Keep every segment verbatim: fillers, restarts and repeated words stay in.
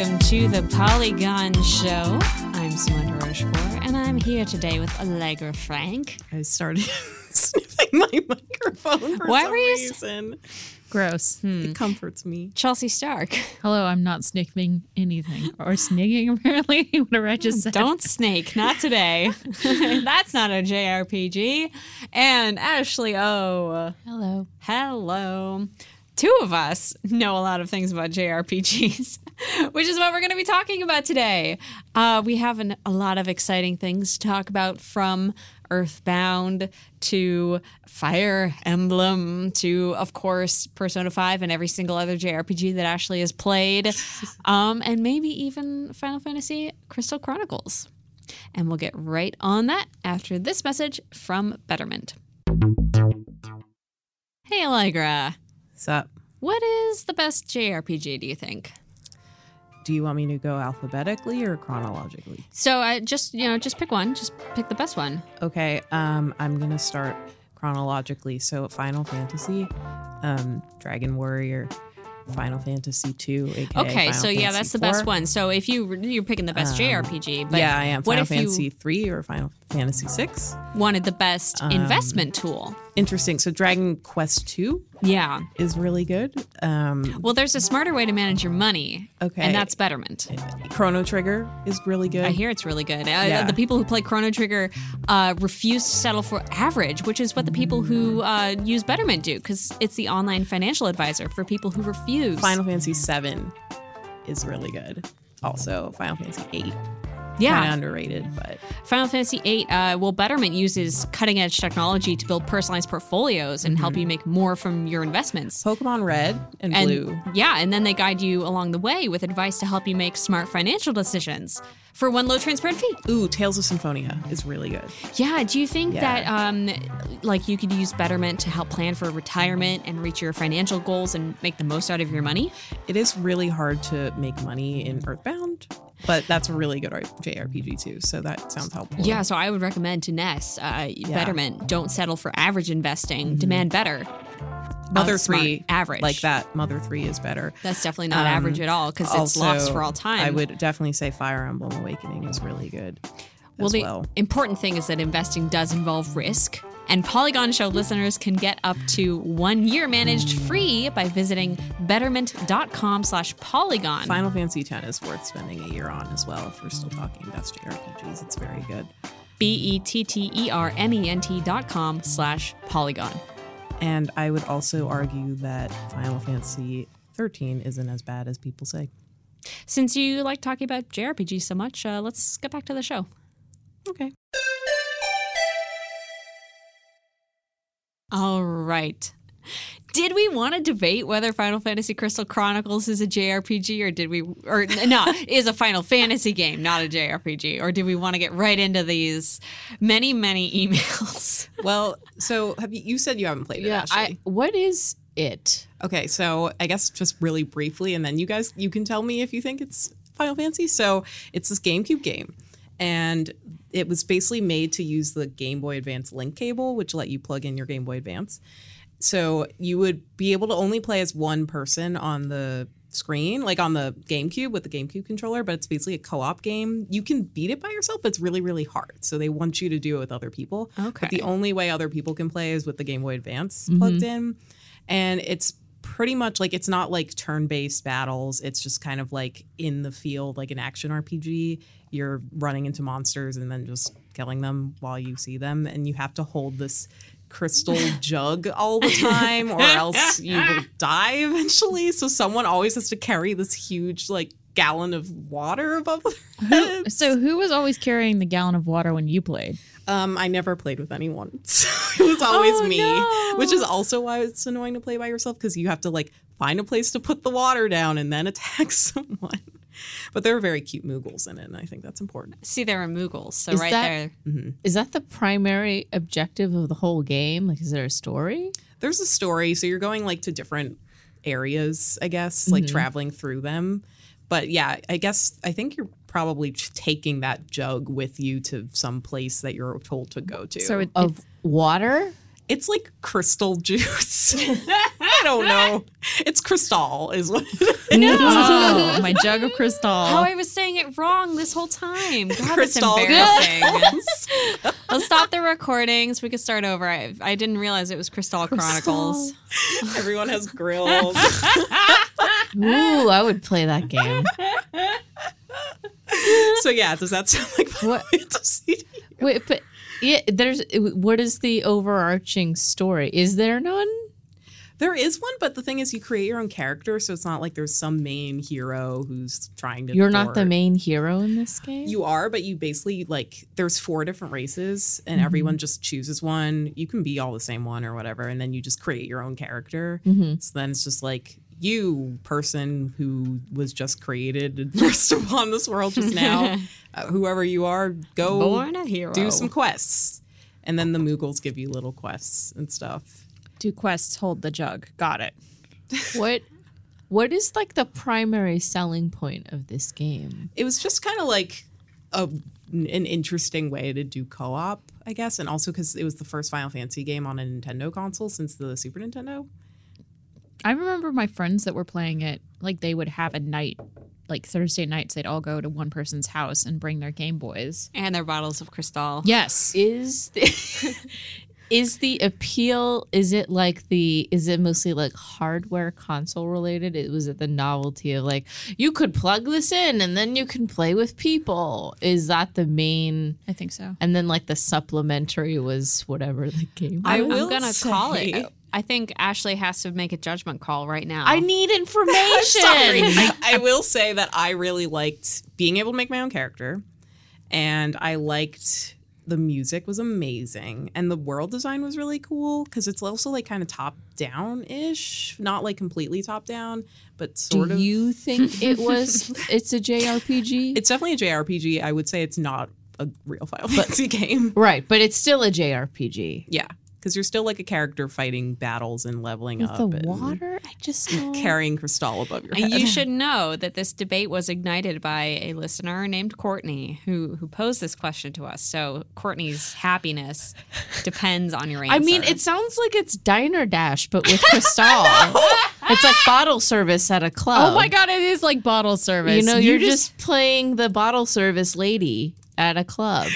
welcome to the Polygon Show. I'm Samantha Rushmore, and I'm here today with Allegra Frank. I started sniffing my microphone for Why some were you reason. S- Gross. Hmm. It comforts me. Chelsea Stark. Hello, I'm not sniffing anything. Or snigging, apparently. Whatever I just said. Don't snake. Not today. That's not a J R P G. And Ashley O. Hello. Hello. Two of us know a lot of things about J R P Gs, which is what we're going to be talking about today. Uh, we have an, a lot of exciting things to talk about, from Earthbound to Fire Emblem to, of course, Persona five and every single other J R P G that Ashley has played, um, and maybe even Final Fantasy Crystal Chronicles. And we'll get right on that after this message from Betterment. Hey, Allegra. What's up? What is the best J R P G, do you think? Do you want me to go alphabetically or chronologically? So I just, you know, just pick one. Just pick the best one. Okay. Um, I'm going to start chronologically. So Final Fantasy, um, Dragon Warrior, Final Fantasy two, aka Okay, Final so yeah, Fantasy that's the four. Best one. So if you, you're picking the best um, J R P G. But yeah, I am. Final Fantasy three or Final Fantasy six. Wanted the best um, investment tool. Interesting. So Dragon Quest two yeah. is really good. Um, well, there's a smarter way to manage your money. Okay. And that's Betterment. Chrono Trigger is really good. I hear it's really good. Yeah. Uh, the people who play Chrono Trigger uh, refuse to settle for average, which is what the people who uh, use Betterment do, because it's the online financial advisor for people who refuse. Final Fantasy seven is really good. Also, Final Fantasy eight. Yeah. Kind of underrated, but. Final Fantasy eight, uh, well, Betterment uses cutting edge technology to build personalized portfolios and mm-hmm. help you make more from your investments. Pokemon Red and, and Blue. Yeah, and then they guide you along the way with advice to help you make smart financial decisions for one low transparent fee. Ooh, Tales of Symphonia is really good. Yeah, do you think yeah. that um, like you could use Betterment to help plan for retirement and reach your financial goals and make the most out of your money? It is really hard to make money in Earthbound. But that's a really good J R P G, too, so that sounds helpful. Yeah, so I would recommend to Ness, uh, yeah. Betterment, don't settle for average investing. Mm-hmm. Demand better. Mother three. Average. Like that. Mother three is better. That's definitely not um, average at all, because it's lost for all time. I would definitely say Fire Emblem Awakening is really good well, as well. Well, the important thing is that investing does involve risk. And Polygon Show listeners can get up to one year managed free by visiting betterment.com slash polygon. Final Fantasy ten is worth spending a year on as well. If we're still talking best J R P Gs, it's very good. B-E-T-T-E-R-M-E-N-T dot com slash polygon. And I would also argue that Final Fantasy thirteen isn't as bad as people say. Since you like talking about J R P Gs so much, uh, let's get back to the show. Okay. All right. Did we want to debate whether Final Fantasy Crystal Chronicles is a J R P G or did we, or no, is a Final Fantasy game, not a J R P G? Or do we want to get right into these many, many emails? Well, so have you, you said you haven't played it, yeah, Ashley. I, what is it? Okay, so I guess just really briefly, and then you guys, you can tell me if you think it's Final Fantasy. So it's this GameCube game. And it was basically made to use the Game Boy Advance link cable, which let you plug in your Game Boy Advance. So you would be able to only play as one person on the screen, like on the GameCube with the GameCube controller, but it's basically a co-op game. You can beat it by yourself, but it's really, really hard. So they want you to do it with other people. Okay. But the only way other people can play is with the Game Boy Advance mm-hmm. plugged in. And it's pretty much like, it's not like turn-based battles. It's just kind of like in the field, like an action R P G. You're running into monsters and then just killing them while you see them. And you have to hold this crystal jug all the time or else you will die eventually. So someone always has to carry this huge like gallon of water above their heads. Who, so who was always carrying the gallon of water when you played? Um, I never played with anyone. So it was always oh, me, no. Which is also why it's annoying to play by yourself, because you have to like find a place to put the water down and then attack someone. But there are very cute Moogles in it, and I think that's important. See, there are Moogles, so is right that, there. Mm-hmm. Is that the primary objective of the whole game? Like, is there a story? There's a story, so you're going, like, to different areas, I guess, mm-hmm. like traveling through them. But, yeah, I guess I think you're probably taking that jug with you to some place that you're told to go to. So it, of water? It's like crystal juice. I don't know. It's Cristal is what it is. No. Oh, my jug of Cristal. How I was saying it wrong this whole time. God, Cristal. That's embarrassing. I'll stop the recording so we can start over. I, I didn't realize it was Cristal Chronicles. Everyone has grills. Ooh, I would play that game. So yeah, does that sound like what? Wait, but yeah, there's. What is the overarching story? Is there none? There is one, but the thing is, you create your own character, so it's not like there's some main hero who's trying to. You're board. Not the main hero in this game? You are, but you basically, like, there's four different races, and mm-hmm. everyone just chooses one. You can be all the same one or whatever, and then you just create your own character. Mm-hmm. So then it's just like, you, person who was just created and burst upon this world just now, uh, whoever you are, go Born a hero. Do some quests. And then the Moogles give you little quests and stuff. Do quests, hold the jug. Got it. What What is like the primary selling point of this game? It was just kind of like a, an interesting way to do co-op, I guess. And also because it was the first Final Fantasy game on a Nintendo console since the Super Nintendo. I remember my friends that were playing it, like they would have a night, like Thursday nights, they'd all go to one person's house and bring their Game Boys. And their bottles of Cristal. Yes. Is the... Is the appeal, is it like the, is it mostly like hardware console related? It was it the novelty of like, you could plug this in and then you can play with people. Is that the main? I think so. And then like the supplementary was whatever the game was. I will I'm going to call it. I think Ashley has to make a judgment call right now. I need information. I'm sorry. I, I will say that I really liked being able to make my own character. And I liked... The music was amazing, and the world design was really cool because it's also like kind of top down ish, not like completely top down, but sort Do of. Do you think it was? It's a J R P G. It's definitely a J R P G. I would say it's not a real Final Fantasy game, right? But it's still a J R P G. Yeah, because you're still like a character fighting battles and leveling With up. The and water, I just carrying Cristal above your head. You should know that this debate was ignited by a listener named Courtney, who who posed this question to us. So Courtney's happiness depends on your answer. I mean, it sounds like it's Diner Dash, but with Cristal. No! It's like bottle service at a club. Oh my God, it is like bottle service. You know, you're, you're just, just playing the bottle service lady at a club.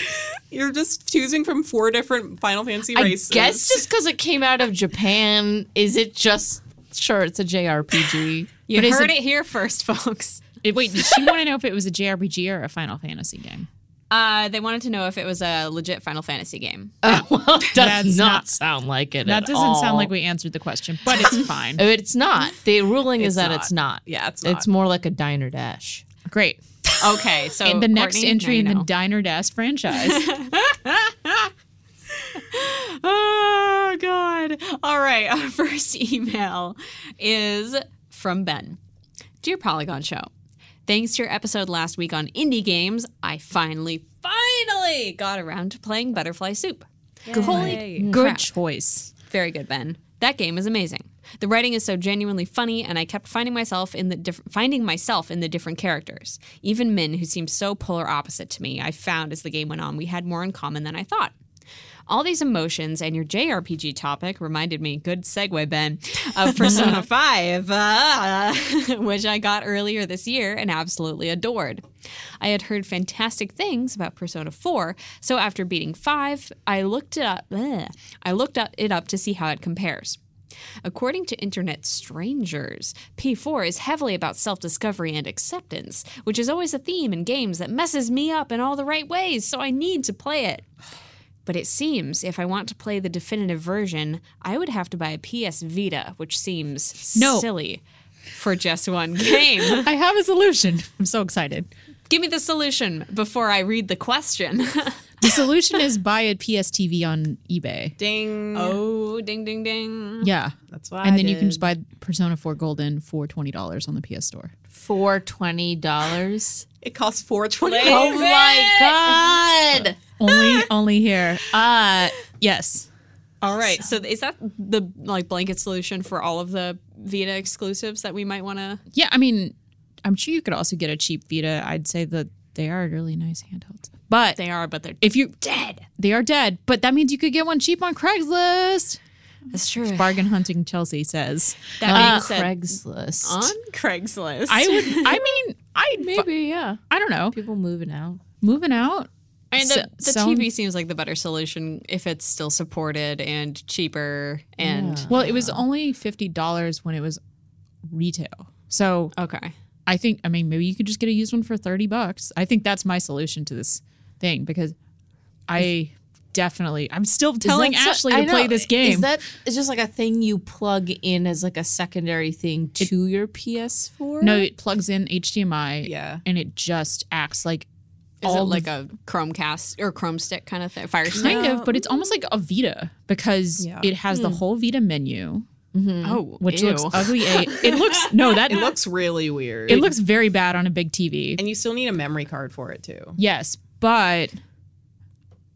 You're just choosing from four different Final Fantasy races. I guess just because it came out of Japan, is it just... Sure, it's a J R P G. You but heard it, it here first, folks. It, wait, did she want to know if it was a J R P G or a Final Fantasy game? Uh, they wanted to know if it was a legit Final Fantasy game. Oh, well, does That's not, not sound like it. That at doesn't all. Sound like we answered the question, but it's fine. It's not. The ruling it's is that not. It's not. Yeah, it's not. It's more like a Diner Dash. Great. Okay, so in the Courtney, next entry in the Diner Dash franchise. Oh, God. All right, our first email is from Ben. Dear Polygon Show, thanks to your episode last week on indie games, I finally, finally got around to playing Butterfly Soup. Yay. Holy Good crap. Choice. Very good, Ben. That game is amazing. The writing is so genuinely funny, and I kept finding myself in the diff- finding myself in the different characters. Even Min, who seemed so polar opposite to me, I found as the game went on, we had more in common than I thought. All these emotions and your J R P G topic reminded me, good segue, Ben, of Persona five, uh, which I got earlier this year and absolutely adored. I had heard fantastic things about Persona four, so after beating five, I looked it up. Ugh, I looked up it up to see how it compares. According to internet strangers, P four is heavily about self-discovery and acceptance, which is always a theme in games that messes me up in all the right ways, so I need to play it. But it seems if I want to play the definitive version, I would have to buy a P S Vita, which seems no. silly for just one game. I have a solution. I'm so excited. Give me the solution before I read the question. The solution is buy a P S T V on eBay. Ding. Oh, ding, ding, ding. Yeah. That's why. And I then did. You can just buy Persona four Golden for twenty dollars on the P S Store. For twenty dollars? It costs four dollars and twenty cents. Oh, my God. only only here. Uh, yes. All right. So. so is that the like blanket solution for all of the Vita exclusives that we might want to? Yeah. I mean, I'm sure you could also get a cheap Vita. I'd say that they are really nice handhelds. But they are, but they're if you dead. They are dead. But that means you could get one cheap on Craigslist. That's true. Bargain hunting, Chelsea says. That uh, Craigslist. On Craigslist. I would. I mean, I maybe yeah. I don't know. People moving out. Moving out. And the, the so, T V seems like the better solution if it's still supported and cheaper. And yeah. Well, it was only fifty dollars when it was retail. So okay, I think I mean maybe you could just get a used one for thirty bucks. I think that's my solution to this thing because I definitely I'm still telling Ashley so, to play this game. Is that is just like a thing you plug in as like a secondary thing to it, your P S four? No, it plugs in H D M I. Yeah, and it just acts like. Is it like a Chromecast or Chrome Stick kind of thing? Fire Stick? Kind of, but it's almost like a Vita because yeah. it has mm. the whole Vita menu. Mm-hmm. Oh, which ew. looks ugly. It looks no that it looks really weird. It looks very bad on a big T V, and you still need a memory card for it too. Yes, but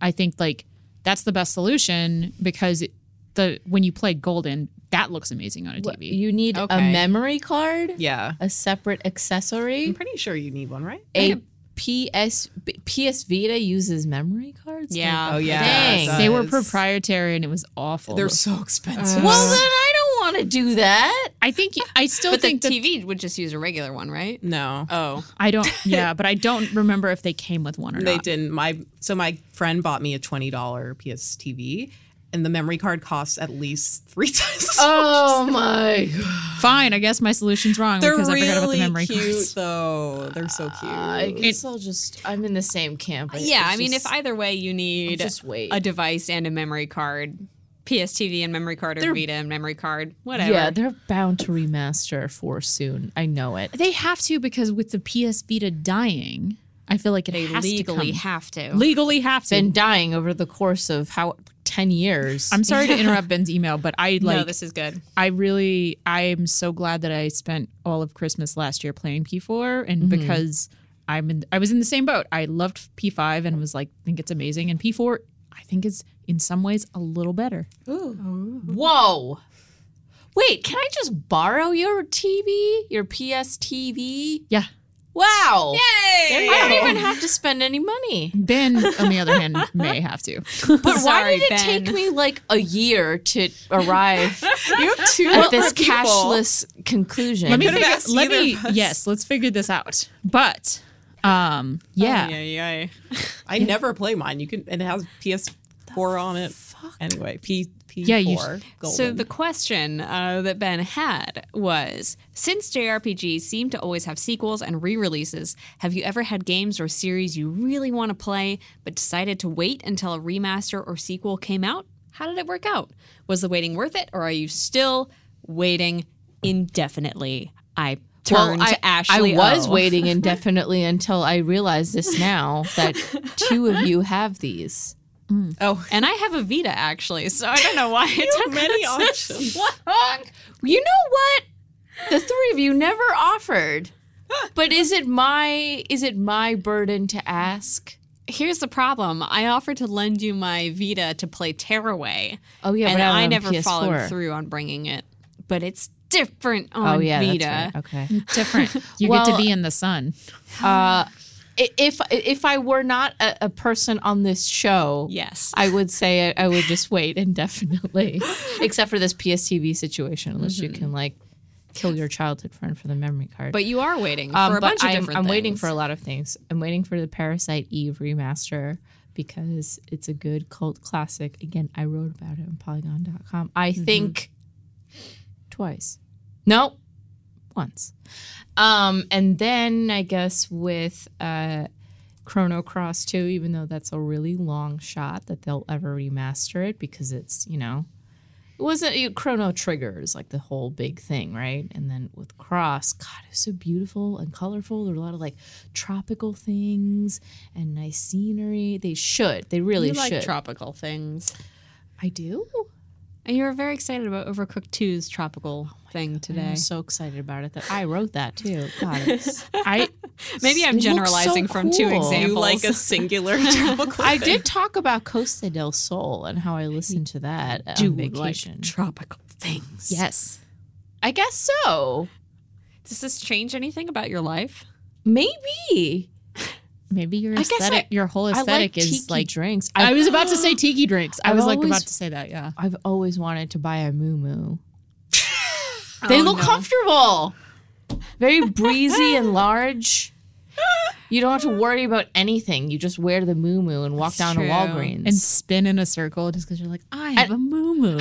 I think like that's the best solution because it, the when you play Golden, that looks amazing on a T V. You need okay. a memory card. Yeah, a separate accessory. I'm pretty sure you need one, right? A P S P S Vita uses memory cards? Yeah. Like, oh, yeah. Dang. They were proprietary and it was awful. They're so expensive. Uh, well, then I don't want to do that. I think, I still but think the T V would just use a regular one, right? No. Oh. I don't, yeah, but I don't remember if they came with one or they not. They didn't. My So my friend bought me a twenty dollars P S T V and the memory card costs at least three times. Oh my! Fine, I guess my solution's wrong They're because really I forgot about the memory cute, cards. They're really cute, though. They're so cute. Uh, I guess it, I'll just. I'm in the same camp. I, yeah, I just, mean, if either way you need a device and a memory card, P S T V and memory card, or they're, Vita and memory card, whatever. Yeah, they're bound to remaster four soon. I know it. They have to because with the P S Vita dying, I feel like it they has legally to come. have to legally have to been dying over the course of how. ten years. I'm sorry to interrupt Ben's email, but I like. No, this is good. I really, I'm so glad that I spent all of Christmas last year playing P four, and mm-hmm. because I'm, in, I was in the same boat. I loved P five and was like, I think it's amazing, and P four, I think is in some ways a little better. Ooh. Whoa. Wait, can I just borrow your T V, your P S T V? Yeah. Wow. Yay! I don't even have to spend any money. Ben, on the other hand, may have to. But Sorry, why did it Ben. take me like a year to arrive you have two at this people. cashless conclusion? Let me figure, let me, yes, let's figure this out. But, um, yeah. Oh, yeah, yeah. I yeah. never play mine. You can, and it has P S four on it. Fuck. Anyway, P. Yeah, you sh- so the question uh, that Ben had was, since J R P Gs seem to always have sequels and re-releases, have you ever had games or series you really want to play but decided to wait until a remaster or sequel came out? How did it work out? Was the waiting worth it, or are you still waiting indefinitely? I Well, I, Ashley I was o. waiting indefinitely until I realized this now that two of you have these. Mm. Oh, and I have a Vita actually, so I don't know why it took many options. What? You know what? The three of you never offered. But is it my is it my burden to ask? Here's the problem. I offered to lend you my Vita to play Tearaway. Oh yeah, and I never P S four. Followed through on bringing it. But it's different on oh, yeah, Vita. That's right. Okay, different. You well, get to be in the sun. Uh. If if I were not a, a person on this show, yes, I would say I, I would just wait indefinitely, except for this P S T V situation, unless mm-hmm. you can like kill your childhood friend for the memory card. But you are waiting um, for a bunch I'm, of different. I'm things. waiting for a lot of things. I'm waiting for the Parasite Eve remaster because it's a good cult classic. Again, I wrote about it on Polygon dot com. I mm-hmm. think twice. Nope. Once. Um, and then I guess with uh, Chrono Cross two, even though that's a really long shot that they'll ever remaster it because it's, you know, it wasn't you, Chrono Trigger is like the whole big thing, right? And then with Cross, God, it's so beautiful and colorful. There are a lot of like tropical things and nice scenery. They should. They really you should. Like tropical things. I do. And you were very excited about Overcooked two's tropical oh thing God, today. I'm so excited about it that I wrote that too. God, it's, I maybe I'm generalizing so from cool. two examples. You like a singular tropical. I thing. did talk about Costa del Sol and how I listened to that on Do vacation. Like tropical things. Yes, I guess so. Does this change anything about your life? Maybe. Maybe your aesthetic, I, your whole aesthetic like is like drinks. I've, I was about to say tiki drinks. I I've was like always, about to say that. Yeah, I've always wanted to buy a muumuu. They oh, look no. comfortable, very breezy and large. You don't have to worry about anything. You just wear the muumuu and walk That's down true. to Walgreens and spin in a circle just because you're like, I have and, a muumuu.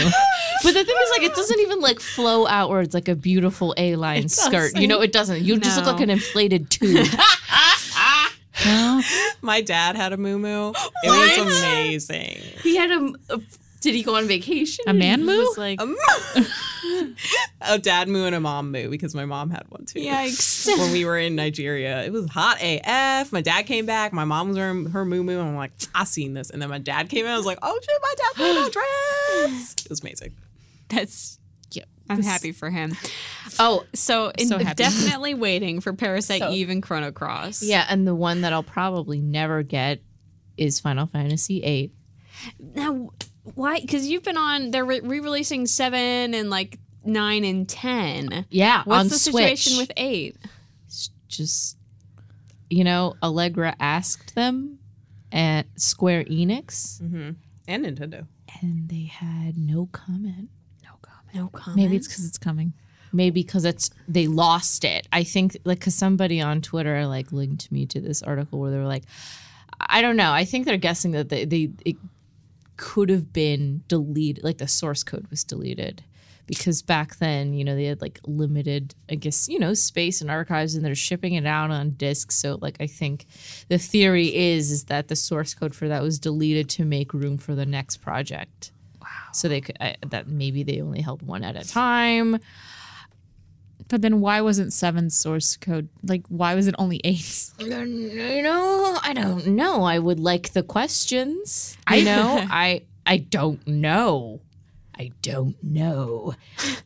But the thing is, like, it doesn't even like flow outwards like a beautiful A-line skirt. You know, it doesn't. You no. just look like an inflated tube. Well, my dad had a muumuu. It what? was amazing. He had a, a. Did he go on vacation? A man moo? Like, a, mo- a dad moo and a mom moo because my mom had one too. Yikes! When we were in Nigeria, it was hot A F. My dad came back. My mom was wearing her muumuu, and I'm like, I seen this. And then my dad came in. I was like, oh shit, my dad made a dress. It was amazing. That's. I'm happy for him. Oh, so, in, so definitely waiting for Parasite so, Eve and Chrono Cross. Yeah, and the one that I'll probably never get is Final Fantasy eight. Now, why? Because you've been on, they're re-releasing seven and like nine and ten. Yeah, What's on the Switch. situation with eight? It's just, you know, Allegra asked them at Square Enix. Mm-hmm. And Nintendo. And they had no comment. No comment. Maybe it's because it's coming. Maybe because it's they lost it. I think like because somebody on Twitter like linked me to this article where they were like, I don't know. I think they're guessing that they, they it could have been deleted. Like the source code was deleted because back then, you know, they had like limited, I guess, you know, space and archives, and they're shipping it out on discs. So like I think the theory is is that the source code for that was deleted to make room for the next project. So they could, uh, that maybe they only held one at a time. But then why wasn't seven source code? Like, why was it only eight? You know, I don't know. I would like the questions. I know. I I don't know. I don't know.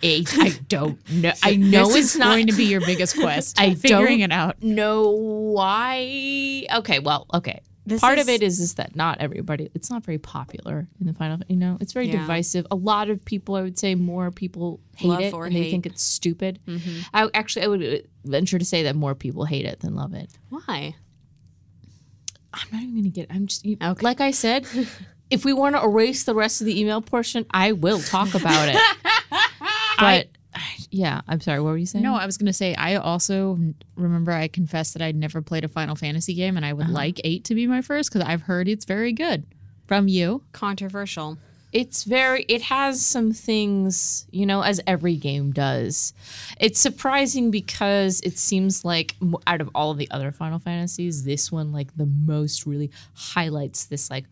Eight, I don't know. I know this it's not going to be your biggest quest. I figuring don't it out. Know why? Okay. Well. Okay. This Part is, of it is is that not everybody, it's not very popular in the final, you know, it's very yeah. divisive. A lot of people, I would say more people hate love it and hate. They think it's stupid. Mm-hmm. I Actually, I would venture to say that more people hate it than love it. Why? I'm not even going to get I'm just, you, okay. Like I said, if we want to erase the rest of the email portion, I will talk about it. But, I, yeah, I'm sorry, what were you saying? No, I was going to say, I also remember I confessed that I'd never played a Final Fantasy game, and I would uh-huh. like eight to be my first, because I've heard it's very good from you. Controversial. It's very, it has some things, you know, as every game does. It's surprising because it seems like out of all of the other Final Fantasies, this one, like, the most really highlights this, like,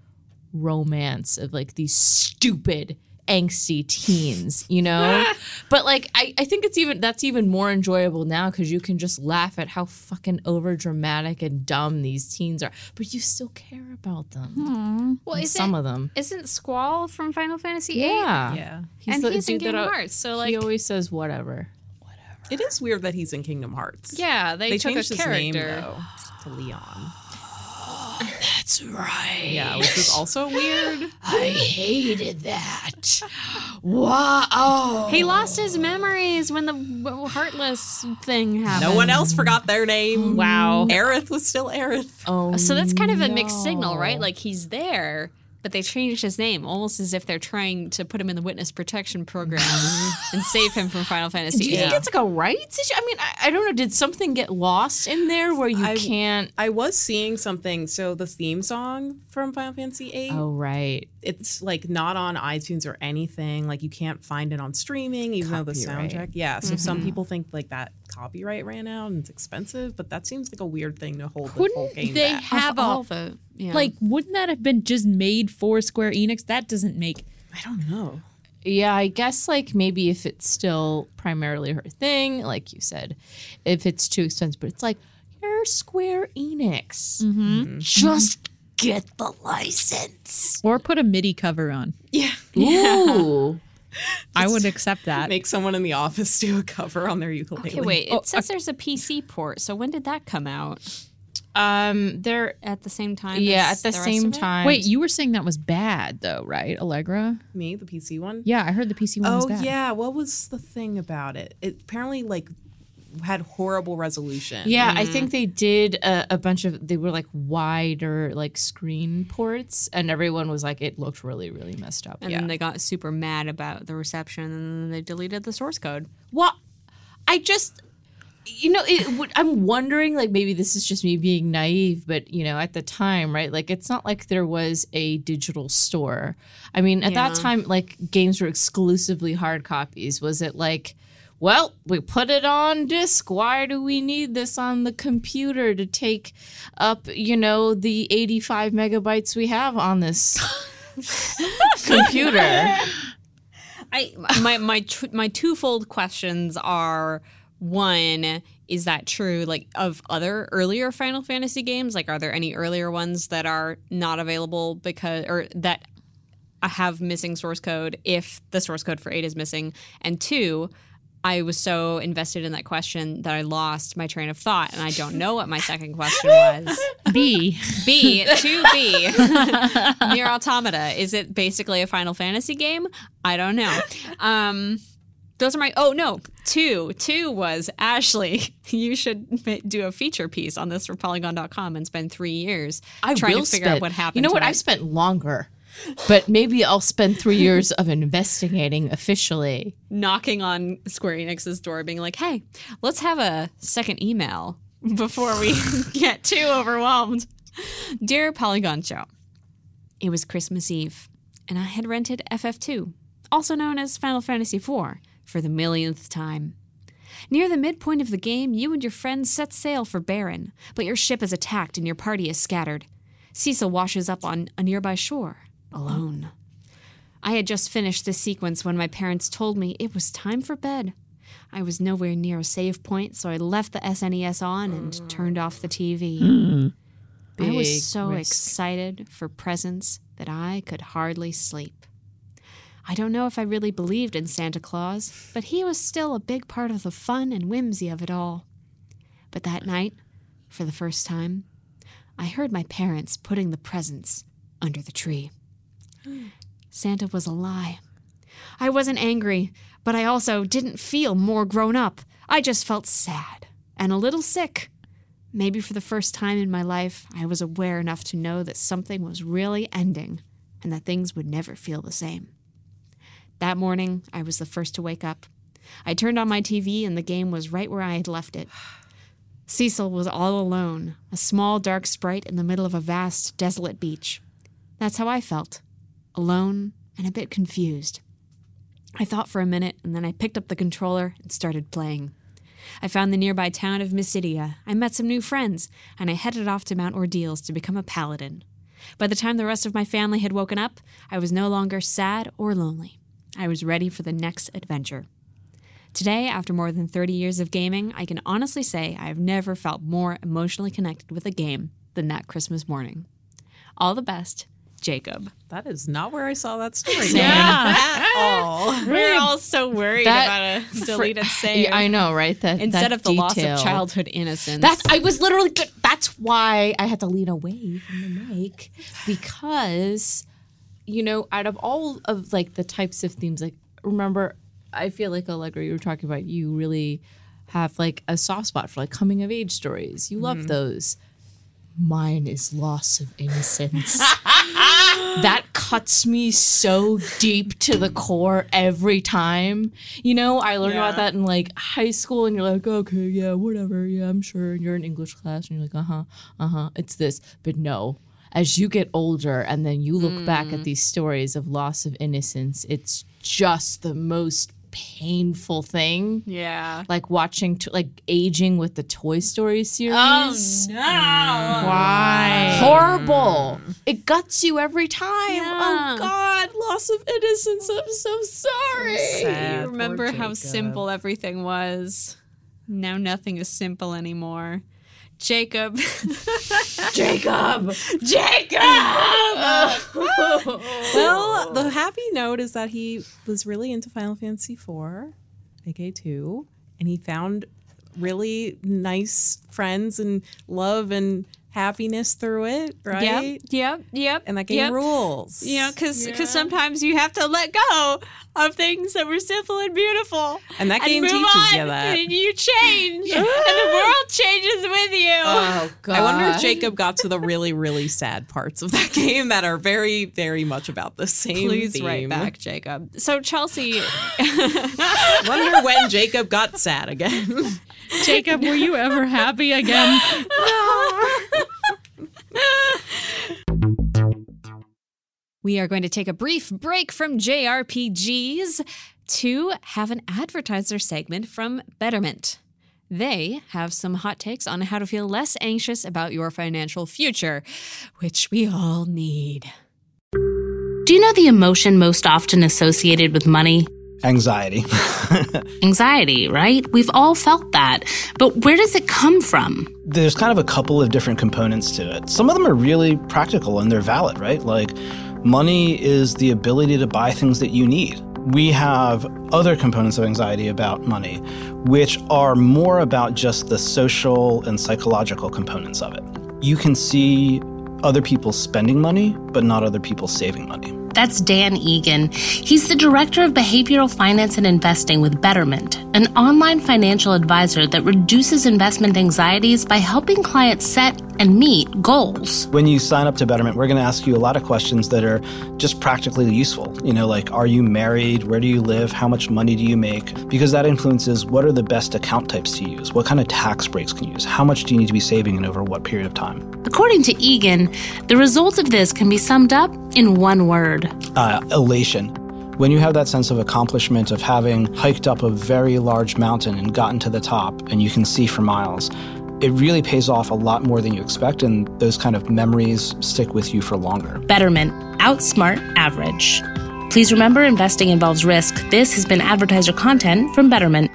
romance of, like, these stupid angsty teens, you know? But like I, I think it's even that's even more enjoyable now because you can just laugh at how fucking over dramatic and dumb these teens are. But you still care about them. Aww. Well, is some it, of them. Isn't Squall from Final Fantasy eight? Yeah. yeah. He's and the he's dude in Kingdom that, Hearts. So like he always says whatever. Whatever. It is weird that he's in Kingdom Hearts. Yeah, they, they took changed a his character. name though to Leon. That's right. Yeah, which is also weird. I hated that. Wow. He lost his memories when the Heartless thing happened. No one else forgot their name. Wow. Aerith was still Aerith. Oh, so that's kind of a no. mixed signal, right? Like he's there, but they changed his name, almost as if they're trying to put him in the witness protection program and save him from Final Fantasy. Do you think yeah. it's like a rights issue? I mean, I, I don't know. Did something get lost in there where you I, can't? I was seeing something. So the theme song from Final Fantasy eight. Oh, right. It's like not on iTunes or anything. Like you can't find it on streaming, even copyright. though the soundtrack. Yeah. So mm-hmm. some people think like that copyright ran out and it's expensive, but that seems like a weird thing to hold Couldn't the whole game they back. Have all the... Yeah. Like, wouldn't that have been just made for Square Enix? That doesn't make... I don't know. Yeah, I guess, like, maybe if it's still primarily her thing, like you said, if it's too expensive, but it's like, you're Square Enix. Mm-hmm. Just mm-hmm. get the license. Or put a MIDI cover on. Yeah. Ooh. I would accept that. Make someone in the office do a cover on their ukulele. Okay, wait. It oh, says okay. there's a P C port, so when did that come out? Um, they're at the same time. Yeah, at the, the same time. Wait, you were saying that was bad though, right, Allegra? Me, the P C one? Yeah, I heard the P C one oh, was bad. Oh yeah, what was the thing about it? It apparently like had horrible resolution. Yeah, mm. I think they did a, a bunch of, they were like wider like screen ports, and everyone was like, it looked really, really messed up. And yeah. then they got super mad about the reception, and they deleted the source code. Well, I just, you know, it, I'm wondering, like, maybe this is just me being naive, but, you know, at the time, right, like, it's not like there was a digital store. I mean, at yeah. that time, like, games were exclusively hard copies. Was it like, well, we put it on disc. Why do we need this on the computer to take up, you know, the eighty-five megabytes we have on this computer? I my my my twofold questions are, one, is that true, like, of other earlier Final Fantasy games? Like, are there any earlier ones that are not available because, or that have missing source code if the source code for eight is missing? And two, I was so invested in that question that I lost my train of thought, and I don't know what my second question was. B. B. To B. Nier Automata. Is it basically a Final Fantasy game? I don't know. Um... Those are my, oh no, two. Two was, Ashley, you should do a feature piece on this for Polygon dot com and spend three years I trying to figure spend, out what happened. You know what? It. I spent longer, but maybe I'll spend three years of investigating officially. Knocking on Square Enix's door being like, hey, let's have a second email before we get too overwhelmed. Dear Polygon Show, it was Christmas Eve, and I had rented F F two, also known as Final Fantasy four. For the millionth time. Near the midpoint of the game, you and your friends set sail for Baron, but your ship is attacked and your party is scattered. Cecil washes up on a nearby shore, alone. I had just finished this sequence when my parents told me it was time for bed. I was nowhere near a save point, so I left the S N E S on and turned off the T V. Mm. I was so risk. excited for presents that I could hardly sleep. I don't know if I really believed in Santa Claus, but he was still a big part of the fun and whimsy of it all. But that night, for the first time, I heard my parents putting the presents under the tree. Santa was a lie. I wasn't angry, but I also didn't feel more grown up. I just felt sad and a little sick. Maybe for the first time in my life, I was aware enough to know that something was really ending and that things would never feel the same. That morning, I was the first to wake up. I turned on my T V, and the game was right where I had left it. Cecil was all alone, a small, dark sprite in the middle of a vast, desolate beach. That's how I felt, alone and a bit confused. I thought for a minute, and then I picked up the controller and started playing. I found the nearby town of Mysidia. I met some new friends, and I headed off to Mount Ordeals to become a paladin. By the time the rest of my family had woken up, I was no longer sad or lonely. I was ready for the next adventure. Today, after more than thirty years of gaming, I can honestly say I have never felt more emotionally connected with a game than that Christmas morning. All the best, Jacob. That is not where I saw that story. Yeah. At all. We're all so worried that, about a deleted save. Yeah, I know, right? That Instead that of the detail. Loss of childhood innocence. That's, I was literally, that's why I had to lean away from the mic, because... You know, out of all of, like, the types of themes, like, remember, I feel like, Allegra, you were talking about, you really have, like, a soft spot for, like, coming-of-age stories. You mm-hmm. love those. Mine is loss of innocence. That cuts me so deep to the core every time. You know, I learned yeah. about that in, like, high school, and you're like, okay, yeah, whatever, yeah, I'm sure. And you're in English class, and you're like, uh-huh, uh-huh, it's this. But no. As you get older and then you look mm. back at these stories of loss of innocence, it's just the most painful thing. Yeah. Like watching, to, like aging with the Toy Story series. Oh, no. Why? Horrible. Mm. It guts you every time. Yeah. Oh, God. Loss of innocence. I'm so sorry. So sad. You remember how simple everything was. Now nothing is simple anymore. Jacob. Jacob. Jacob! Oh. Well, the happy note is that he was really into Final Fantasy four, aka two, and he found really nice friends and love and happiness through it, right? Yep, yep, yep. And that game yep. rules. You know, because yeah. sometimes you have to let go of things that were simple and beautiful. And that game and move teaches on, you that. And you change. yeah. And the world changes with you. Oh, God. I wonder if Jacob got to the really, really sad parts of that game that are very, very much about the same Please theme. Write back, Jacob. So, Chelsea. Wonder when Jacob got sad again. Jacob, were you ever happy again? We are going to take a brief break from J R P Gs to have an advertiser segment from Betterment. They have some hot takes on how to feel less anxious about your financial future, which we all need. Do you know the emotion most often associated with money? Anxiety. Anxiety, right? We've all felt that. But where does it come from? There's kind of a couple of different components to it. Some of them are really practical and they're valid, right? Like, money is the ability to buy things that you need. We have other components of anxiety about money, which are more about just the social and psychological components of it. You can see other people spending money, but not other people saving money. That's Dan Egan. He's the Director of Behavioral Finance and Investing with Betterment, an online financial advisor that reduces investment anxieties by helping clients set and meet goals. When you sign up to Betterment, we're going to ask you a lot of questions that are just practically useful. You know, like, are you married? Where do you live? How much money do you make? Because that influences what are the best account types to use? What kind of tax breaks can you use? How much do you need to be saving and over what period of time? According to Egan, the results of this can be summed up in one word. Uh, elation. When you have that sense of accomplishment of having hiked up a very large mountain and gotten to the top and you can see for miles, it really pays off a lot more than you expect, and those kind of memories stick with you for longer. Betterment. Outsmart average. Please remember, investing involves risk. This has been advertiser content from Betterment.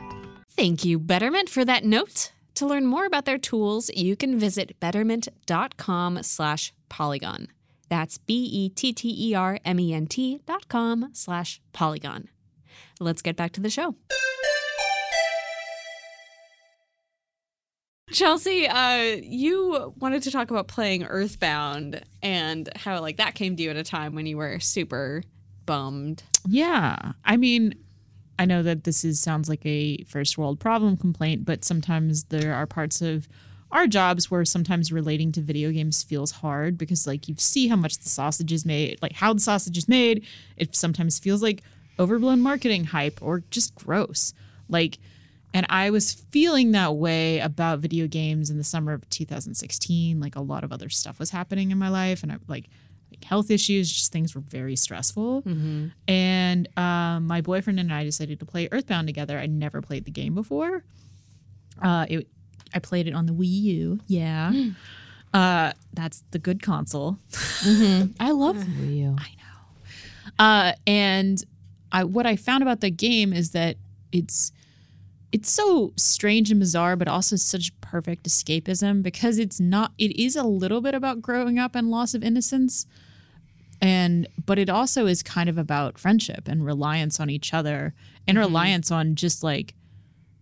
Thank you, Betterment, for that note. To learn more about their tools, you can visit betterment.com slash polygon. That's B-E-T-T-E-R-M-E-N-T dot com slash polygon. Let's get back to the show. Chelsea, uh, you wanted to talk about playing Earthbound and how, like, that came to you at a time when you were super bummed. Yeah. I mean, I know that this is sounds like a first world problem complaint, but sometimes there are parts of our jobs where sometimes relating to video games feels hard because, like, you see how much the sausage is made, like how the sausage is made. It sometimes feels like overblown marketing hype or just gross. Like, and I was feeling that way about video games in the summer of two thousand sixteen. Like, a lot of other stuff was happening in my life, and I, like, like health issues, just things were very stressful. Mm-hmm. And um, my boyfriend and I decided to play Earthbound together. I'd never played the game before. Uh, it, I played it on the Wii U. Yeah. Mm. Uh, that's the good console. Mm-hmm. I love the Wii U. I know. Uh, and I, what I found about the game is that it's... It's so strange and bizarre, but also such perfect escapism because it's not, it is a little bit about growing up and loss of innocence. And, but it also is kind of about friendship and reliance on each other and mm-hmm. reliance on just, like,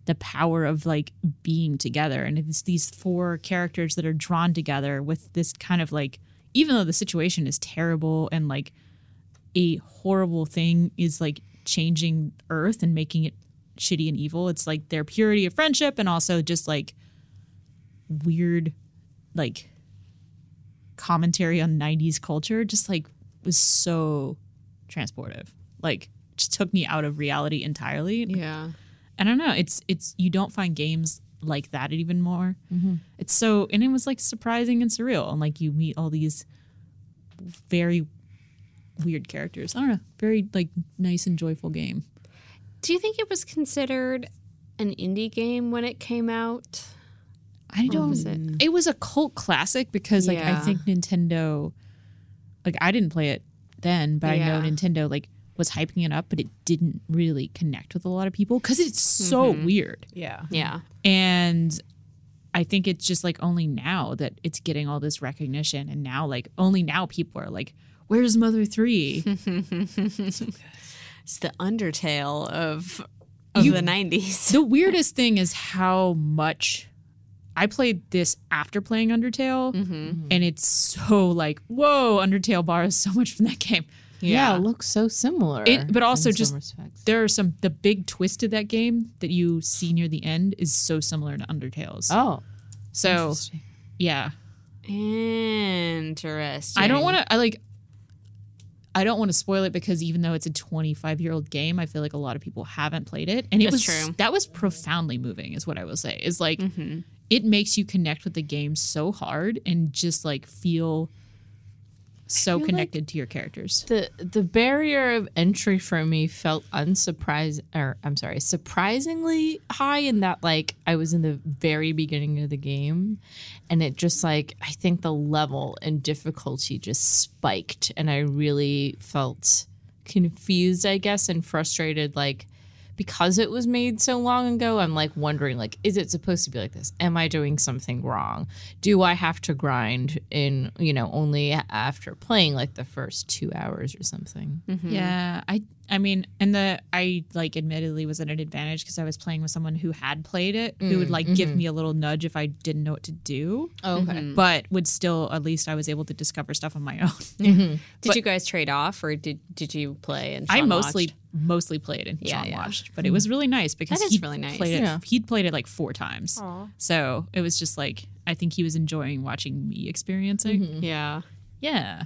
the power of, like, being together. And it's these four characters that are drawn together with this kind of, like, even though the situation is terrible and, like, a horrible thing is, like, changing Earth and making it shitty and evil, it's like their purity of friendship and also just, like, weird, like, commentary on nineties culture just, like, was so transportive. Like, just took me out of reality entirely. Yeah. I don't know. It's it's you don't find games like that even more. Mm-hmm. It's so, and it was, like, surprising and surreal, and, like, you meet all these very weird characters. I don't know. Very, like, nice and joyful game. Do you think it was considered an indie game when it came out? I don't. Or was it? It was a cult classic because, like, yeah. I think Nintendo, like, I didn't play it then, but yeah. I know Nintendo, like, was hyping it up, but it didn't really connect with a lot of people because it's so mm-hmm. weird. Yeah, yeah. And I think it's just, like, only now that it's getting all this recognition, and now, like, only now people are like, "Where's Mother three?" It's the Undertale of of you, the nineties. The weirdest thing is how much I played this after playing Undertale, mm-hmm. and it's so like, whoa, Undertale borrows so much from that game. Yeah, yeah, it looks so similar. It, but also just respects. There are some, the big twist of that game that you see near the end is so similar to Undertale's. Oh. So, yeah. Interesting. I don't want to, I like, I don't want to spoil it because even though it's a twenty-five-year-old game, I feel like a lot of people haven't played it. And it That's was true. That was profoundly moving is what I will say. It's like, mm-hmm. it makes you connect with the game so hard and just like feel... so connected like to your characters. The the barrier of entry for me felt unsurprised, or I'm sorry, surprisingly high in that like I was in the very beginning of the game and it just like I think the level and difficulty just spiked and I really felt confused, I guess, and frustrated like because it was made so long ago, I'm like wondering, like, is it supposed to be like this? Am I doing something wrong? Do I have to grind in, you know, only after playing like the first two hours or something? Mm-hmm. Yeah, I, I mean, and the I like admittedly was at an advantage because I was playing with someone who had played it, mm-hmm. who would like mm-hmm. give me a little nudge if I didn't know what to do. Okay, mm-hmm. but would still at least I was able to discover stuff on my own. Mm-hmm. Did but, you guys trade off, or did did you play? And Sean I mostly. Watched? Mostly played and Sean yeah, yeah. watched, but it was really nice because he really nice. played it. Yeah. He'd played it like four times, Aww. so it was just like I think he was enjoying watching me experience it. Mm-hmm. Yeah, yeah.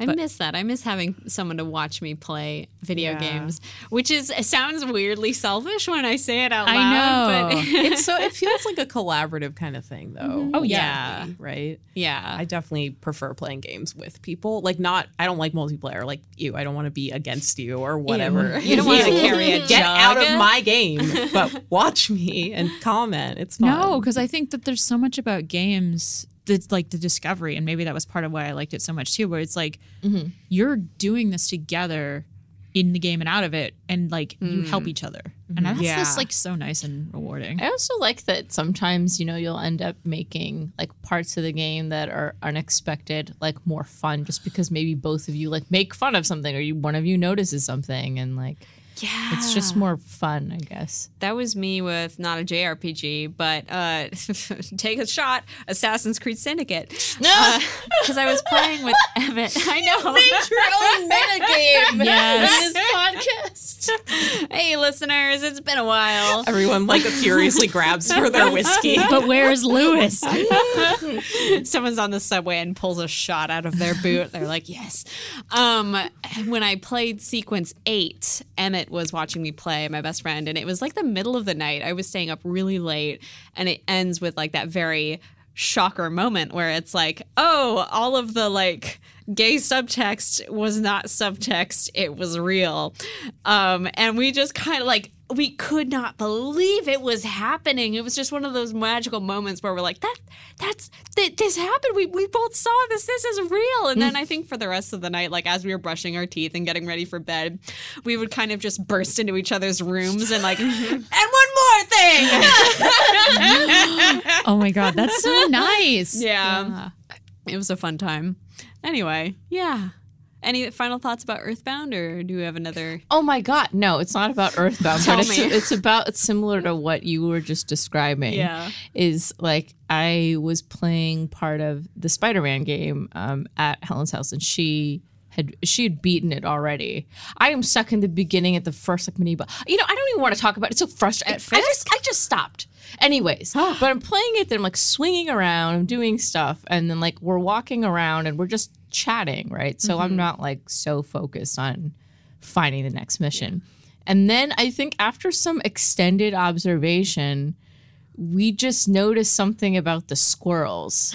I but, miss that. I miss having someone to watch me play video yeah. games, which is it sounds weirdly selfish when I say it out loud. I know, but it's so it feels like a collaborative kind of thing, though. Mm-hmm. Oh yeah, right. Yeah, I definitely prefer playing games with people. Like, not I don't like multiplayer. Like, you, I don't want to be against you or whatever. Ew. You don't want to carry a jug. Get out of my game, but watch me and comment. It's fun. No, because I think that there's so much about games. It's like the discovery, and maybe that was part of why I liked it so much too, where it's like mm-hmm. you're doing this together in the game and out of it, and like mm. you help each other, mm-hmm. and that's yeah. just like so nice and rewarding. I also like that sometimes, you know, you'll end up making like parts of the game that are unexpected like more fun just because maybe both of you like make fun of something or you one of you notices something and like yeah. It's just more fun, I guess. That was me with not a J R P G, but uh, take a shot, Assassin's Creed Syndicate. No! Because uh, I was playing with Emmett. I know. You made your own metagame yes. in this podcast. Hey, listeners, it's been a while. Everyone like furiously grabs for their whiskey. But where's Lewis? Someone's on the subway and pulls a shot out of their boot. They're like, yes. Um, when I played Sequence eight, Emmett was watching me play, my best friend, and it was like the middle of the night. I was staying up really late, and it ends with like that very shocker moment where it's like, oh, all of the like gay subtext was not subtext, it was real. Um, and we just kind of like, we could not believe it was happening. It was just one of those magical moments where we're like, that, that's, th- this happened. We we both saw this. This is real. And then I think for the rest of the night, like as we were brushing our teeth and getting ready for bed, we would kind of just burst into each other's rooms and like, mm-hmm. and one more thing. Oh my God, that's so nice. Yeah. yeah. It was a fun time. Anyway, yeah. Any final thoughts about Earthbound, or do you have another? Oh my God, no! It's not about Earthbound. Tell but it's, me. It's about it's similar to what you were just describing. Yeah, is like I was playing part of the Spider-Man game um, at Helen's house, and she had she had beaten it already. I am stuck in the beginning at the first like mini, but you know I don't even want to talk about it. It's so frustrating. I just I just stopped. Anyways, but I'm playing it. Then I'm like swinging around, I'm doing stuff, and then like we're walking around, and we're just. Chatting, right? So mm-hmm. I'm not like so focused on finding the next mission. Yeah. And then I think after some extended observation, we just noticed something about the squirrels,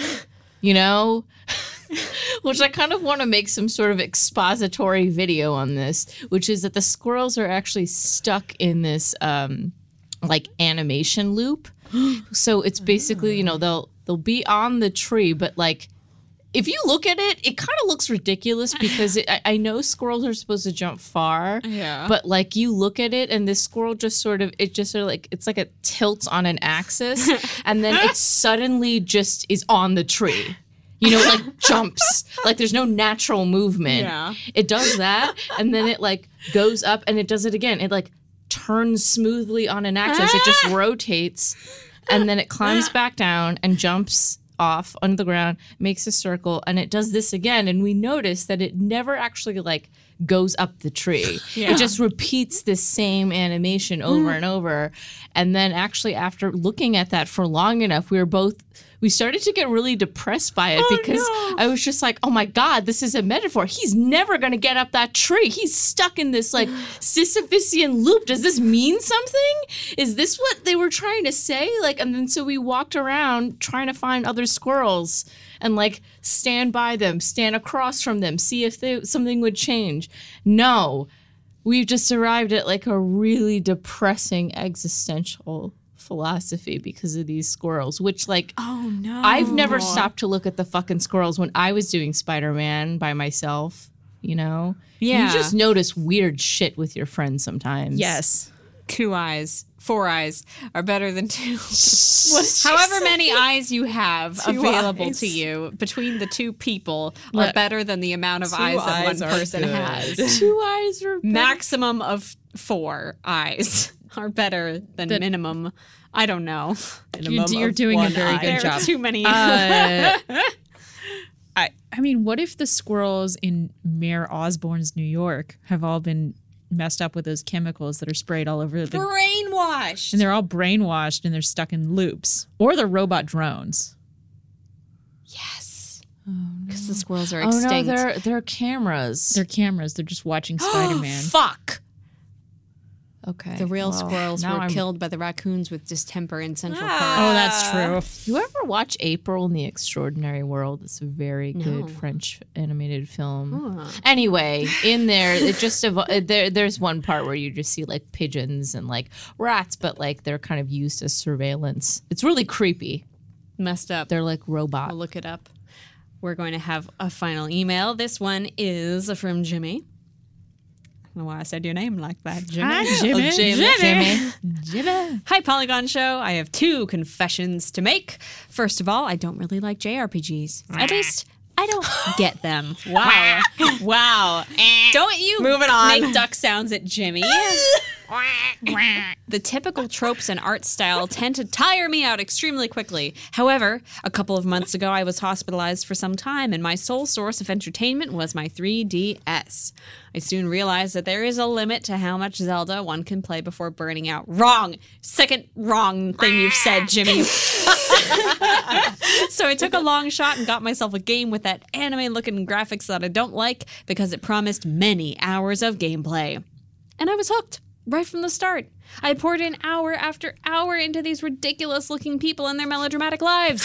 you know? Which I kind of want to make some sort of expository video on this, which is that the squirrels are actually stuck in this um, like animation loop. So it's basically, you know, they'll they'll be on the tree, but like if you look at it, it kind of looks ridiculous because it, I, I know squirrels are supposed to jump far, yeah. but like you look at it and this squirrel just sort of, it just sort of like, it's like it tilts on an axis and then it suddenly just is on the tree. You know, like jumps, like there's no natural movement. Yeah. It does that and then it like goes up and it does it again. It like turns smoothly on an axis. It just rotates. and then it climbs back down and jumps off onto the ground, makes a circle, and it does this again. And we notice that it never actually like goes up the tree. Yeah. It just repeats this same animation over mm. and over. And then actually after looking at that for long enough, we were both, we started to get really depressed by it oh, because no. I was just like, oh my God, this is a metaphor. He's never going to get up that tree. He's stuck in this like Sisyphusian loop. Does this mean something? Is this what they were trying to say? Like, and then so we walked around trying to find other squirrels and like stand by them, stand across from them, see if they, something would change. No, we've just arrived at like a really depressing existential philosophy because of these squirrels, which like oh no I've never stopped to look at the fucking squirrels when I was doing Spider-Man by myself, you know. Yeah, you just notice weird shit with your friends sometimes. Yes, two eyes four eyes are better than two. However many eyes you have two available eyes. To you between the two people Look, are better than the amount of eyes, eyes that one person good. has. Two eyes are better. Maximum of four eyes are better than the minimum. I don't know. Minimum you, you're doing a very eye. good there job. Are too many. Uh, I I mean, what if the squirrels in Mayor Osborne's New York have all been messed up with those chemicals that are sprayed all over the brainwashed, and they're all brainwashed and they're stuck in loops, or the robot drones? Yes, because oh, no. the squirrels are extinct. Oh no, they're they're cameras. They're cameras. They're just watching Spider-Man. Fuck. Okay. The real well, squirrels were I'm... killed by the raccoons with distemper in Central ah. Park. Oh, that's true. You ever watch April in the Extraordinary World? It's a very no. good French animated film. Huh. Anyway, in there, it just evo- there. There's one part where you just see like pigeons and like rats, but like they're kind of used as surveillance. It's really creepy. Messed up. They're like robots. I'll look it up. We're going to have a final email. This one is from Jimmy. I don't know why I said your name like that. Jimmy. Hi, Jimmy. Oh, Jimmy. Jimmy. Jimmy. Jimmy. Hi, Polygon Show. I have two confessions to make. First of all, I don't really like J R P Gs. At least, I don't get them. Wow. Wow. Don't you Moving on. make duck sounds at Jimmy? The typical tropes and art style tend to tire me out extremely quickly. However, a couple of months ago, I was hospitalized for some time, and my sole source of entertainment was my three D S. I soon realized that there is a limit to how much Zelda one can play before burning out. Wrong! Second wrong thing you've said, Jimmy. So I took a long shot and got myself a game with that anime-looking graphics that I don't like because it promised many hours of gameplay. And I was hooked. Right from the start. I poured in hour after hour into these ridiculous-looking people and their melodramatic lives.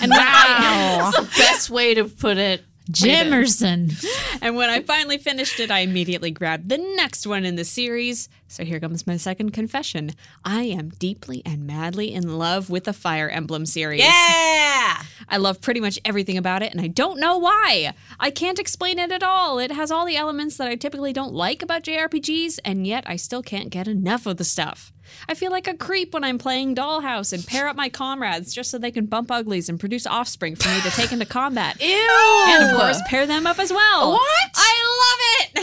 And wow. That's the best way to put it. Jimerson. And when I finally finished it, I immediately grabbed the next one in the series. So here comes my second confession. I am deeply and madly in love with the Fire Emblem series. Yeah! I love pretty much everything about it, and I don't know why. I can't explain it at all. It has all the elements that I typically don't like about J R P Gs, and yet I still can't get enough of the stuff. I feel like a creep when I'm playing Dollhouse and pair up my comrades just so they can bump uglies and produce offspring for me to take into combat. Ew! And of course, pair them up as well. What? I love it!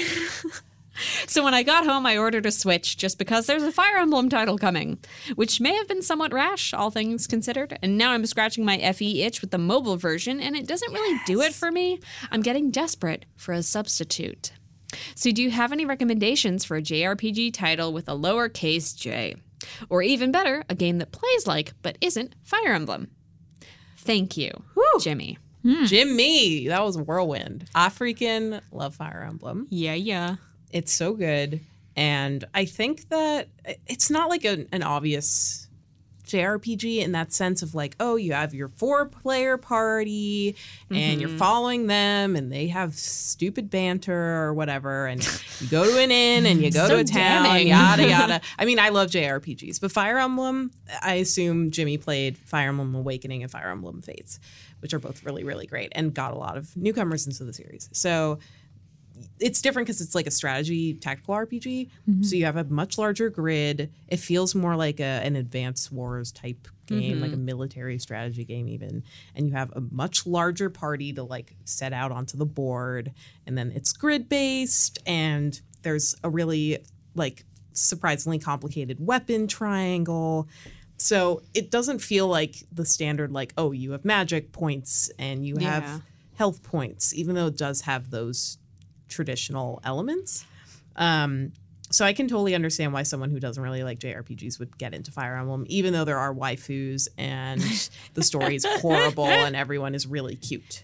So when I got home, I ordered a Switch just because there's a Fire Emblem title coming, which may have been somewhat rash, all things considered. And now I'm scratching my F E itch with the mobile version, and it doesn't really yes. do it for me. I'm getting desperate for a substitute. So do you have any recommendations for a J R P G title with a lowercase j? Or even better, a game that plays like, but isn't, Fire Emblem? Thank you, Woo. Jimmy. Hmm. Jimmy! That was a whirlwind. I freaking love Fire Emblem. Yeah, yeah. It's so good. And I think that it's not like a, an obvious J R P G in that sense of like, oh, you have your four-player party and mm-hmm. you're following them and they have stupid banter or whatever and you go to an inn and you go so to a town, damning. yada, yada. I mean, I love J R P Gs, but Fire Emblem, I assume Jimmy played Fire Emblem Awakening and Fire Emblem Fates, which are both really, really great and got a lot of newcomers into the series. So it's different because it's like a strategy tactical R P G. Mm-hmm. So you have a much larger grid. It feels more like a, an Advanced Wars type game, mm-hmm. like a military strategy game even. And you have a much larger party to like set out onto the board. And then it's grid based. And there's a really like surprisingly complicated weapon triangle. So it doesn't feel like the standard, like, oh, you have magic points and you yeah. have health points, even though it does have those traditional elements. Um, so I can totally understand why someone who doesn't really like J R P Gs would get into Fire Emblem, even though there are waifus and the story is horrible and everyone is really cute.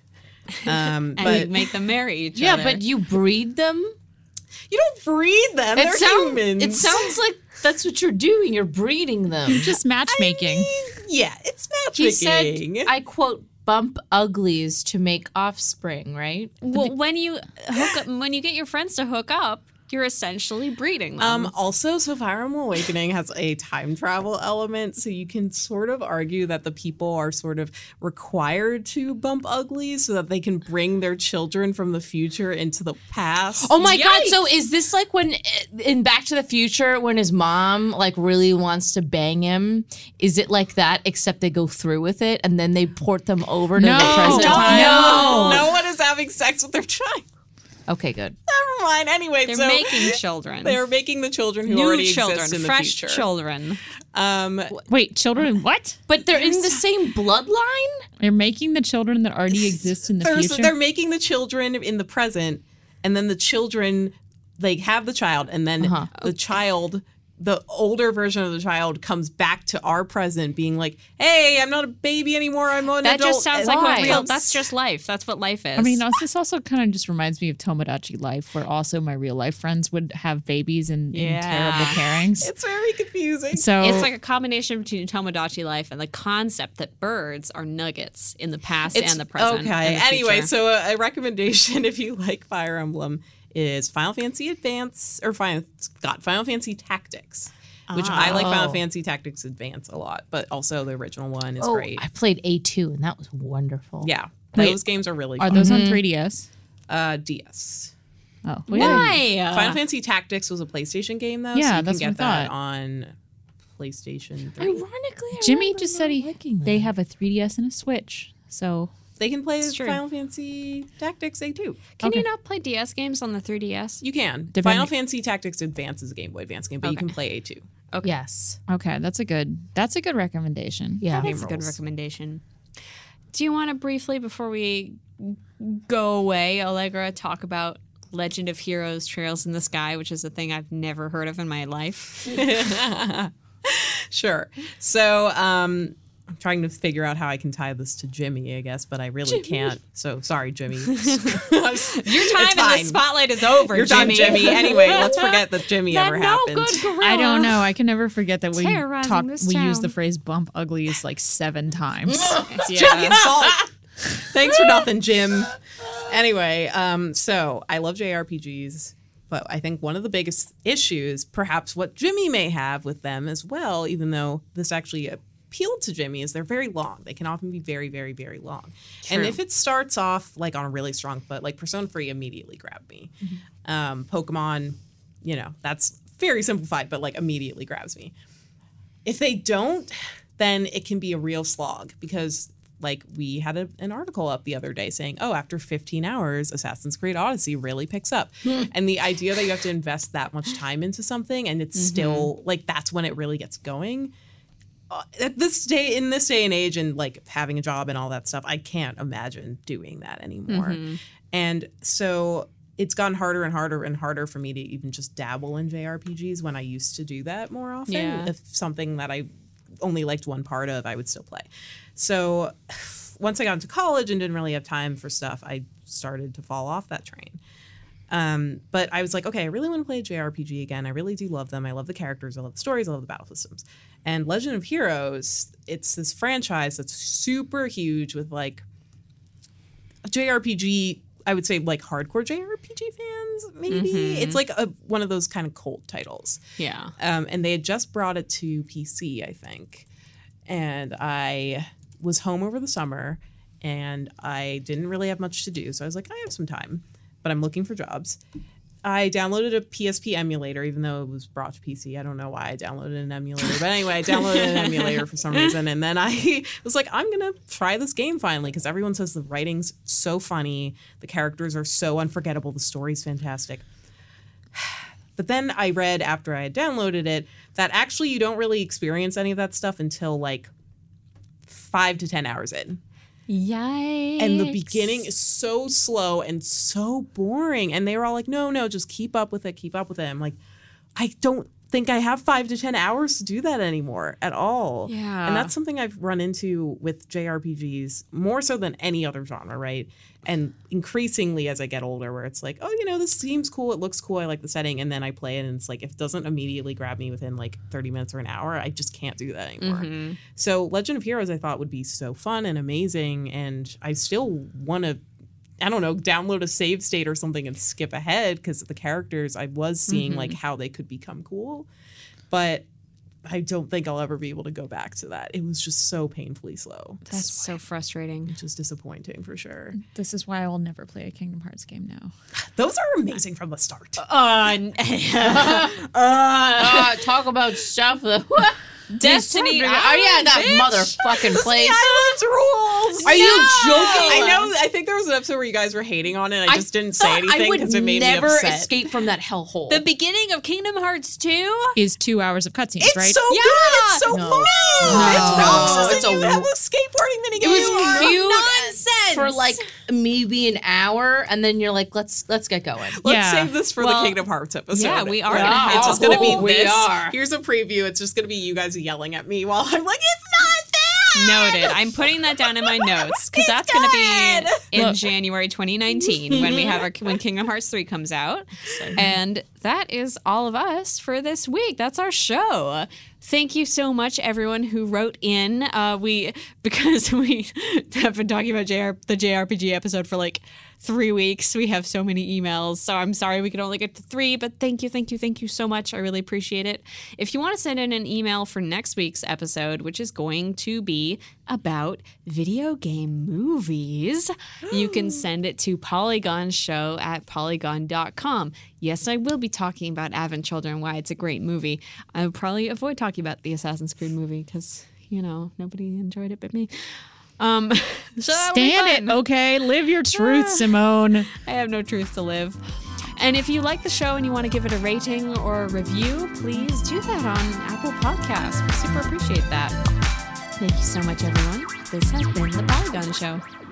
Um, and but, you make them marry each yeah, other. Yeah, but you breed them? You don't breed them. It They're sound, humans. It sounds like that's what you're doing. You're breeding them. You're just matchmaking. I mean, yeah, it's matchmaking. He said, I quote, bump uglies to make offspring, right? Well, the, when you hook up, when you get your friends to hook up, you're essentially breeding them. Um, also, so Fire Emblem Awakening has a time travel element, so you can sort of argue that the people are sort of required to bump uglies so that they can bring their children from the future into the past. Oh my Yikes. God, so is this like when in Back to the Future, when his mom like really wants to bang him? Is it like that, except they go through with it and then they port them over to no, the present no, time? No, no one is having sex with their child. Okay, good. Never mind. Anyway, they're so making children. They're making the children who New already children, exist in the fresh future. Fresh children. Um, Wait, children what? But they're in the same bloodline? They're making the children that already exist in the they're, future? So they're making the children in the present, and then the children, they have the child, and then uh-huh. the okay. child, the older version of the child, comes back to our present being like, hey, I'm not a baby anymore, I'm an that adult. That just sounds like what real, that's just life. That's what life is. I mean, this also kind of just reminds me of Tomodachi Life, where also my real life friends would have babies and yeah. terrible pairings. It's very confusing. So it's like a combination between Tomodachi Life and the concept that birds are nuggets in the past and the present. Okay, the anyway, future. So a, a recommendation if you like Fire Emblem is Final Fantasy Advance, or Final, God, Final Fantasy Tactics, which oh. I like Final Fantasy Tactics Advance a lot, but also the original one is oh, great. I played A two, and that was wonderful. Yeah, Wait, those games are really fun. Are those on three D S? Uh, D S. Oh, well, why? Final Fantasy Tactics was a PlayStation game, though, yeah, so you that's can get that on PlayStation three. Ironically, I Jimmy just said he they have a three D S and a Switch, so... They can play Final Fantasy Tactics A two. Can okay. you not play D S games on the three D S? You can. Depending. Final Fantasy Tactics Advance is a Game Boy Advance game, but okay. you can play A two. Okay. Yes. Okay, that's a good that's a good recommendation. Yeah, that is a good recommendation. Do you want to briefly, before we go away, Allegra, talk about Legend of Heroes Trails in the Sky, which is a thing I've never heard of in my life? Sure. So, um... I'm trying to figure out how I can tie this to Jimmy, I guess, but I really Jimmy. can't. So sorry, Jimmy. Your time in the spotlight is over, You're Jimmy. Done, Jimmy. Anyway, let's forget that Jimmy that ever no happened. Good I don't know. I can never forget that we talk, we use the phrase bump uglies like seven times. It's Jimmy's fault. Thanks for nothing, Jim. Anyway, um, so I love J R P Gs. But I think one of the biggest issues, perhaps what Jimmy may have with them as well, even though this actually... Uh, appealed to Jimmy is they're very long. They can often be very, very, very long. True. And if it starts off like on a really strong foot, like Persona three immediately grabbed me. Mm-hmm. Um, Pokemon, you know, that's very simplified, but like immediately grabs me. If they don't, then it can be a real slog because like we had a, an article up the other day saying, oh, after fifteen hours, Assassin's Creed Odyssey really picks up. And the idea that you have to invest that much time into something and it's mm-hmm. still like that's when it really gets going. At this day, in this day and age, and like having a job and all that stuff, I can't imagine doing that anymore. Mm-hmm. And so it's gotten harder and harder and harder for me to even just dabble in J R P Gs when I used to do that more often. Yeah. If something that I only liked one part of, I would still play. So once I got into college and didn't really have time for stuff, I started to fall off that train. Um, but I was like, okay, I really want to play a J R P G again. I really do love them. I love the characters. I love the stories. I love the battle systems. And Legend of Heroes, it's this franchise that's super huge with like a J R P G, I would say like hardcore J R P G fans, maybe. Mm-hmm. It's like a, one of those kind of cult titles. Yeah. Um, and they had just brought it to P C, I think. And I was home over the summer and I didn't really have much to do. So I was like, I have some time. But I'm looking for jobs. I downloaded a P S P emulator, even though it was brought to P C. I don't know why I downloaded an emulator. But anyway, I downloaded an emulator for some reason. And then I was like, I'm going to try this game finally because everyone says the writing's so funny. The characters are so unforgettable. The story's fantastic. But then I read after I had downloaded it that actually you don't really experience any of that stuff until like five to ten hours in. Yikes. And the beginning is so slow and so boring. And they were all like, no, no, just keep up with it. Keep up with it. I'm like, I don't think I have five to ten hours to do that anymore at all. Yeah. And that's something I've run into with J R P Gs more so than any other genre, right? And increasingly as I get older, where it's like, oh, you know, this seems cool. It looks cool. I like the setting. And then I play it and it's like, if it doesn't immediately grab me within like thirty minutes or an hour, I just can't do that anymore. Mm-hmm. So Legend of Heroes I thought would be so fun and amazing. And I still want to, I don't know, download a save state or something and skip ahead because the characters I was seeing, mm-hmm. like how they could become cool. But I don't think I'll ever be able to go back to that. It was just so painfully slow. That's, That's so frustrating. Which is disappointing for sure. This is why I will never play a Kingdom Hearts game now. Those are amazing from the start. Uh, uh, uh, talk about stuff though. Destiny. Oh, yeah, that bitch. Motherfucking place. The island's rules. Are no. you joking? I know. I think there was an episode where you guys were hating on it. And I, I just didn't say anything because it made me upset. I would never escape from that hellhole. The beginning of Kingdom Hearts two is two hours of cutscenes, right? It's so yeah. good. It's so no. fun. No. No. It's boxes it's and a, you have a skateboarding minigame. It was cute. Nonsense. For like maybe an hour. And then you're like, let's let's get going. Let's yeah. save this for well, the Kingdom Hearts episode. Yeah, we are. Yeah. It's just going to be this. We are. Here's a preview. It's just going to be you guys yelling at me while I'm like, it's not that! Noted. I'm putting that down in my notes because that's going to be in Look. January twenty nineteen when we have our when Kingdom Hearts three comes out. So, and that is all of us for this week. That's our show. Thank you so much, everyone who wrote in. Uh, we because we have been talking about J R, the J R P G episode for like three weeks. We have so many emails, so I'm sorry we could only get to three. But thank you, thank you, thank you so much. I really appreciate it. If you want to send in an email for next week's episode, which is going to be about video game movies, you can send it to polygon show at polygon dot com. Yes, I will be talking about Advent Children, why it's a great movie. I'll probably avoid talking about the Assassin's Creed movie because, you know, nobody enjoyed it but me. Um, so Stand it, okay? Live your truth, Simone. I have no truth to live. And if you like the show and you want to give it a rating or a review, please do that on Apple Podcasts. We super appreciate that. Thank you so much, everyone. This has been The Polygon Show.